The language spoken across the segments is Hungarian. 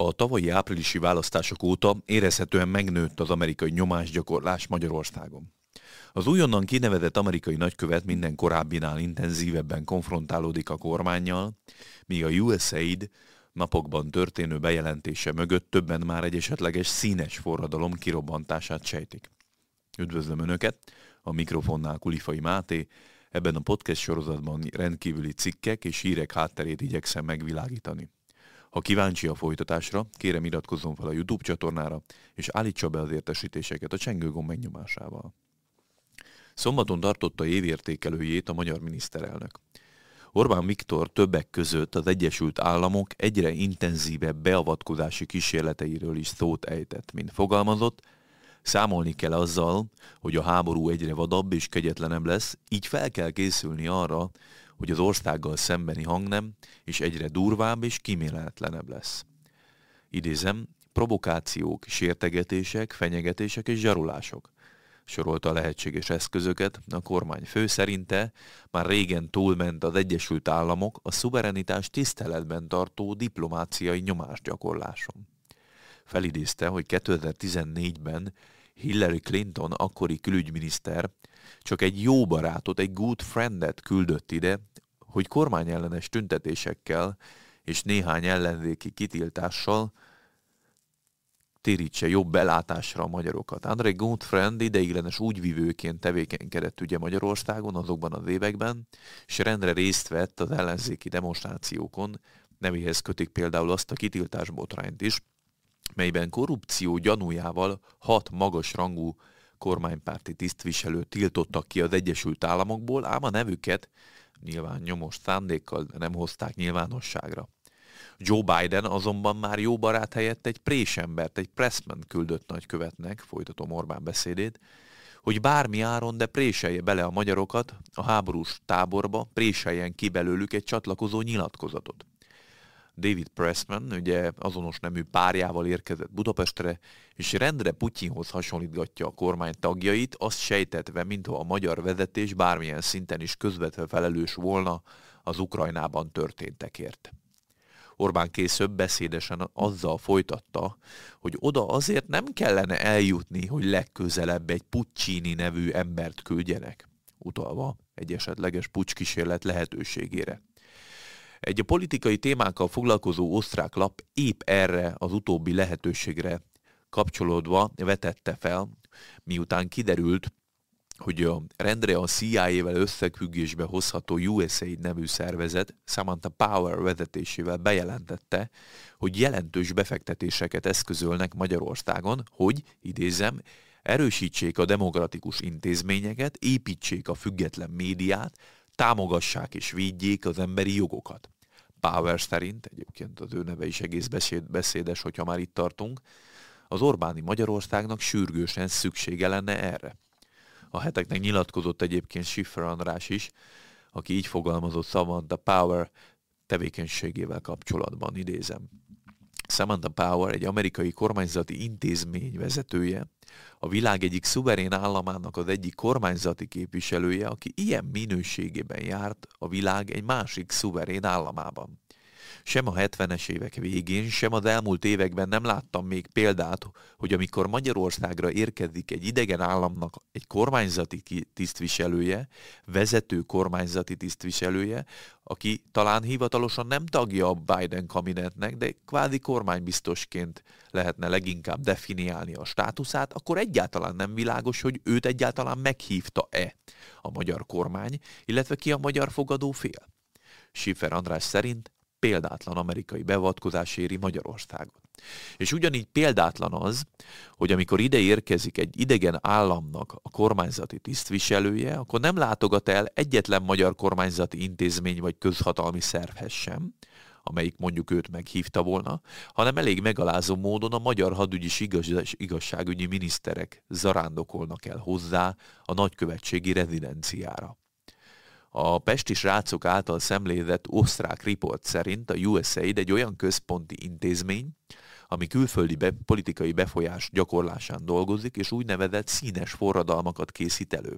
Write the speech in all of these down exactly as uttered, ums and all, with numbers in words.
A tavalyi áprilisi választások óta érezhetően megnőtt az amerikai nyomásgyakorlás Magyarországon. Az újonnan kinevezett amerikai nagykövet minden korábbinál intenzívebben konfrontálódik a kormánnyal, míg a u es aid napokban történő bejelentése mögött többen már egy esetleges színes forradalom kirobbantását sejtik. Üdvözlöm Önöket, a mikrofonnál Kulifai Máté, ebben a podcast sorozatban rendkívüli cikkek és hírek hátterét igyekszem megvilágítani. Ha kíváncsi a folytatásra, kérem iratkozzon fel a YouTube csatornára, és állítsa be az értesítéseket a csengőgomb megnyomásával. Szombaton tartotta évértékelőjét a magyar miniszterelnök. Orbán Viktor többek között az Egyesült Államok egyre intenzívebb beavatkozási kísérleteiről is szót ejtett, mint fogalmazott. Számolni kell azzal, hogy a háború egyre vadabb és kegyetlenebb lesz, így fel kell készülni arra, hogy az országgal szembeni hangnem és egyre durvább és kíméletlenebb lesz. Idézem, provokációk, sértegetések, fenyegetések és zsarulások. Sorolta a lehetséges eszközöket, a kormányfő szerinte már régen túlment az Egyesült Államok a szuverenitás tiszteletben tartó diplomáciai nyomásgyakorláson. Felidézte, hogy kétezer-tizennégyben Hillary Clinton akkori külügyminiszter csak egy jó barátot, egy good friendet küldött ide, hogy kormányellenes tüntetésekkel és néhány ellenzéki kitiltással térítse jobb belátásra a magyarokat. André Good Friend ideiglenes ügyvivőként tevékenykedett ugye Magyarországon azokban az években, és rendre részt vett az ellenzéki demonstrációkon, nevéhez kötik például azt a kitiltás botrányt is, melyben korrupció gyanújával hat magasrangú kormánypárti tisztviselőt tiltottak ki az Egyesült Államokból, ám a nevüket nyilván nyomos szándékkal nem hozták nyilvánosságra. Joe Biden azonban már jó barát helyett egy présembert, egy Pressman küldött nagykövetnek, folytatom Orbán beszédét, hogy bármi áron, de préselje bele a magyarokat a háborús táborba, préseljen ki belőlük egy csatlakozó nyilatkozatot. David Pressman, ugye azonos nemű párjával érkezett Budapestre, és rendre Putyinhoz hasonlítgatja a kormány tagjait, azt sejtetve, mintha a magyar vezetés bármilyen szinten is közvetve felelős volna az Ukrajnában történtekért. Orbán később beszédesen azzal folytatta, hogy oda azért nem kellene eljutni, hogy legközelebb egy Puccini nevű embert küldjenek, utalva egy esetleges pucskísérlet lehetőségére. Egy a politikai témákkal foglalkozó osztrák lap épp erre az utóbbi lehetőségre kapcsolódva vetette fel, miután kiderült, hogy a rendre a C I A-vel összefüggésbe hozható u es aid nevű szervezet Samantha Power vezetésével bejelentette, hogy jelentős befektetéseket eszközölnek Magyarországon, hogy, idézem, erősítsék a demokratikus intézményeket, építsék a független médiát, támogassák és védjék az emberi jogokat. Power szerint, egyébként az ő neve is egész beszédes, hogyha már itt tartunk, az Orbáni Magyarországnak sürgősen szüksége lenne erre. A heteknek nyilatkozott egyébként Schiffer András is, aki így fogalmazott Samantha Power tevékenységével kapcsolatban, idézem. Samantha Power egy amerikai kormányzati intézmény vezetője, a világ egyik szuverén államának az egyik kormányzati képviselője, aki ilyen minőségében járt a világ egy másik szuverén államában. Sem a hetvenes évek végén, sem az elmúlt években nem láttam még példát, hogy amikor Magyarországra érkezik egy idegen államnak egy kormányzati tisztviselője, vezető kormányzati tisztviselője, aki talán hivatalosan nem tagja a Biden kabinetnek, de kvázi kormánybiztosként lehetne leginkább definiálni a státuszát, akkor egyáltalán nem világos, hogy őt egyáltalán meghívta-e a magyar kormány, illetve ki a magyar fogadó fél. Schiffer András szerint példátlan amerikai beavatkozás éri Magyarországot. És ugyanígy példátlan az, hogy amikor ide érkezik egy idegen államnak a kormányzati tisztviselője, akkor nem látogat el egyetlen magyar kormányzati intézmény vagy közhatalmi szervhez sem, amelyik mondjuk őt meghívta volna, hanem elég megalázó módon a magyar hadügyi és igazságügyi miniszterek zarándokolnak el hozzá a nagykövetségi rezidenciára. A pesti srácok által szemlézett osztrák riport szerint a u es aid egy olyan központi intézmény, ami külföldi be, politikai befolyás gyakorlásán dolgozik, és úgynevezett színes forradalmakat készít elő.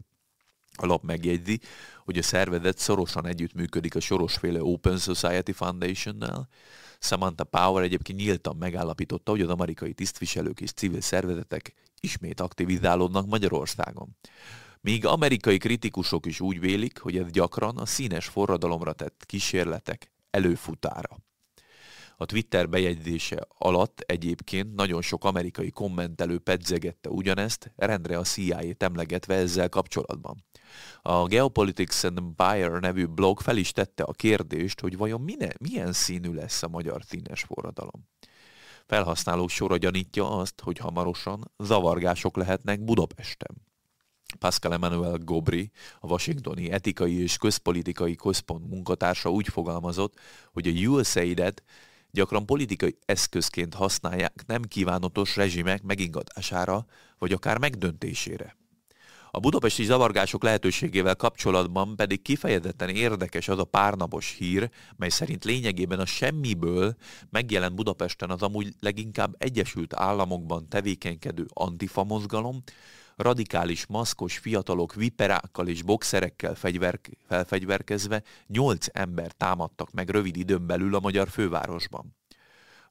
A lap megjegyzi, hogy a szervezet szorosan együttműködik a Soros-féle Open Society Foundation-nel, Samantha Power egyébként nyíltan megállapította, hogy az amerikai tisztviselők és civil szervezetek ismét aktivizálódnak Magyarországon. Míg amerikai kritikusok is úgy vélik, hogy ez gyakran a színes forradalomra tett kísérletek előfutára. A Twitter bejegyzése alatt egyébként nagyon sok amerikai kommentelő pedzegette ugyanezt, rendre a C I A-t emlegetve ezzel kapcsolatban. A Geopolitics and Empire nevű blog fel is tette a kérdést, hogy vajon mine, milyen színű lesz a magyar színes forradalom. Felhasználók sora gyanítja azt, hogy hamarosan zavargások lehetnek Budapesten. Pascal Emmanuel Gobry, a Washingtoni Etikai és Közpolitikai Központ munkatársa úgy fogalmazott, hogy a U S A I D-et gyakran politikai eszközként használják nem kívánatos rezsimek megingatására, vagy akár megdöntésére. A budapesti zavargások lehetőségével kapcsolatban pedig kifejezetten érdekes az a párnapos hír, mely szerint lényegében a semmiből megjelent Budapesten az amúgy leginkább Egyesült Államokban tevékenykedő antifa mozgalom, radikális maszkos fiatalok viperákkal és boxerekkel fegyverk, felfegyverkezve nyolc ember támadtak meg rövid időn belül a magyar fővárosban.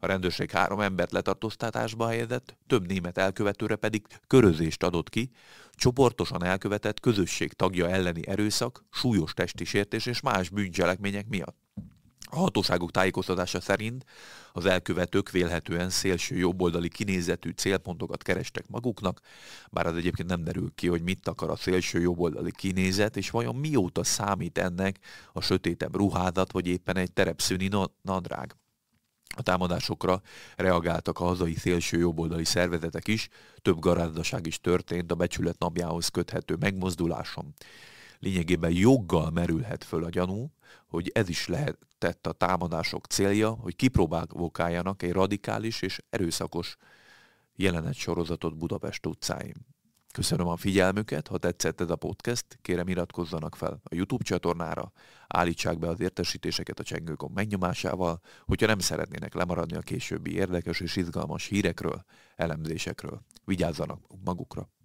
A rendőrség három embert letartóztatásba helyezett, több német elkövetőre pedig körözést adott ki, csoportosan elkövetett közösség tagja elleni erőszak, súlyos testi sértés és más bűncselekmények miatt. A hatóságok tájékoztatása szerint az elkövetők vélhetően szélső jobboldali kinézetű célpontokat kerestek maguknak, bár az egyébként nem derül ki, hogy mit akar a szélső jobboldali kinézet, és vajon mióta számít ennek a sötétebb ruházat, vagy éppen egy terepszűni nadrág. A támadásokra reagáltak a hazai szélső jobboldali szervezetek is, több garázdaság is történt a becsület napjához köthető megmozduláson. Lényegében joggal merülhet föl a gyanú, hogy ez is lehetett a támadások célja, hogy kipróbálvokáljanak egy radikális és erőszakos jelenetsorozatot Budapest utcáin. Köszönöm a figyelmüket, ha tetszett ez a podcast, kérem iratkozzanak fel a YouTube csatornára, állítsák be az értesítéseket a csengőgomb megnyomásával, hogyha nem szeretnének lemaradni a későbbi érdekes és izgalmas hírekről, elemzésekről. Vigyázzanak magukra!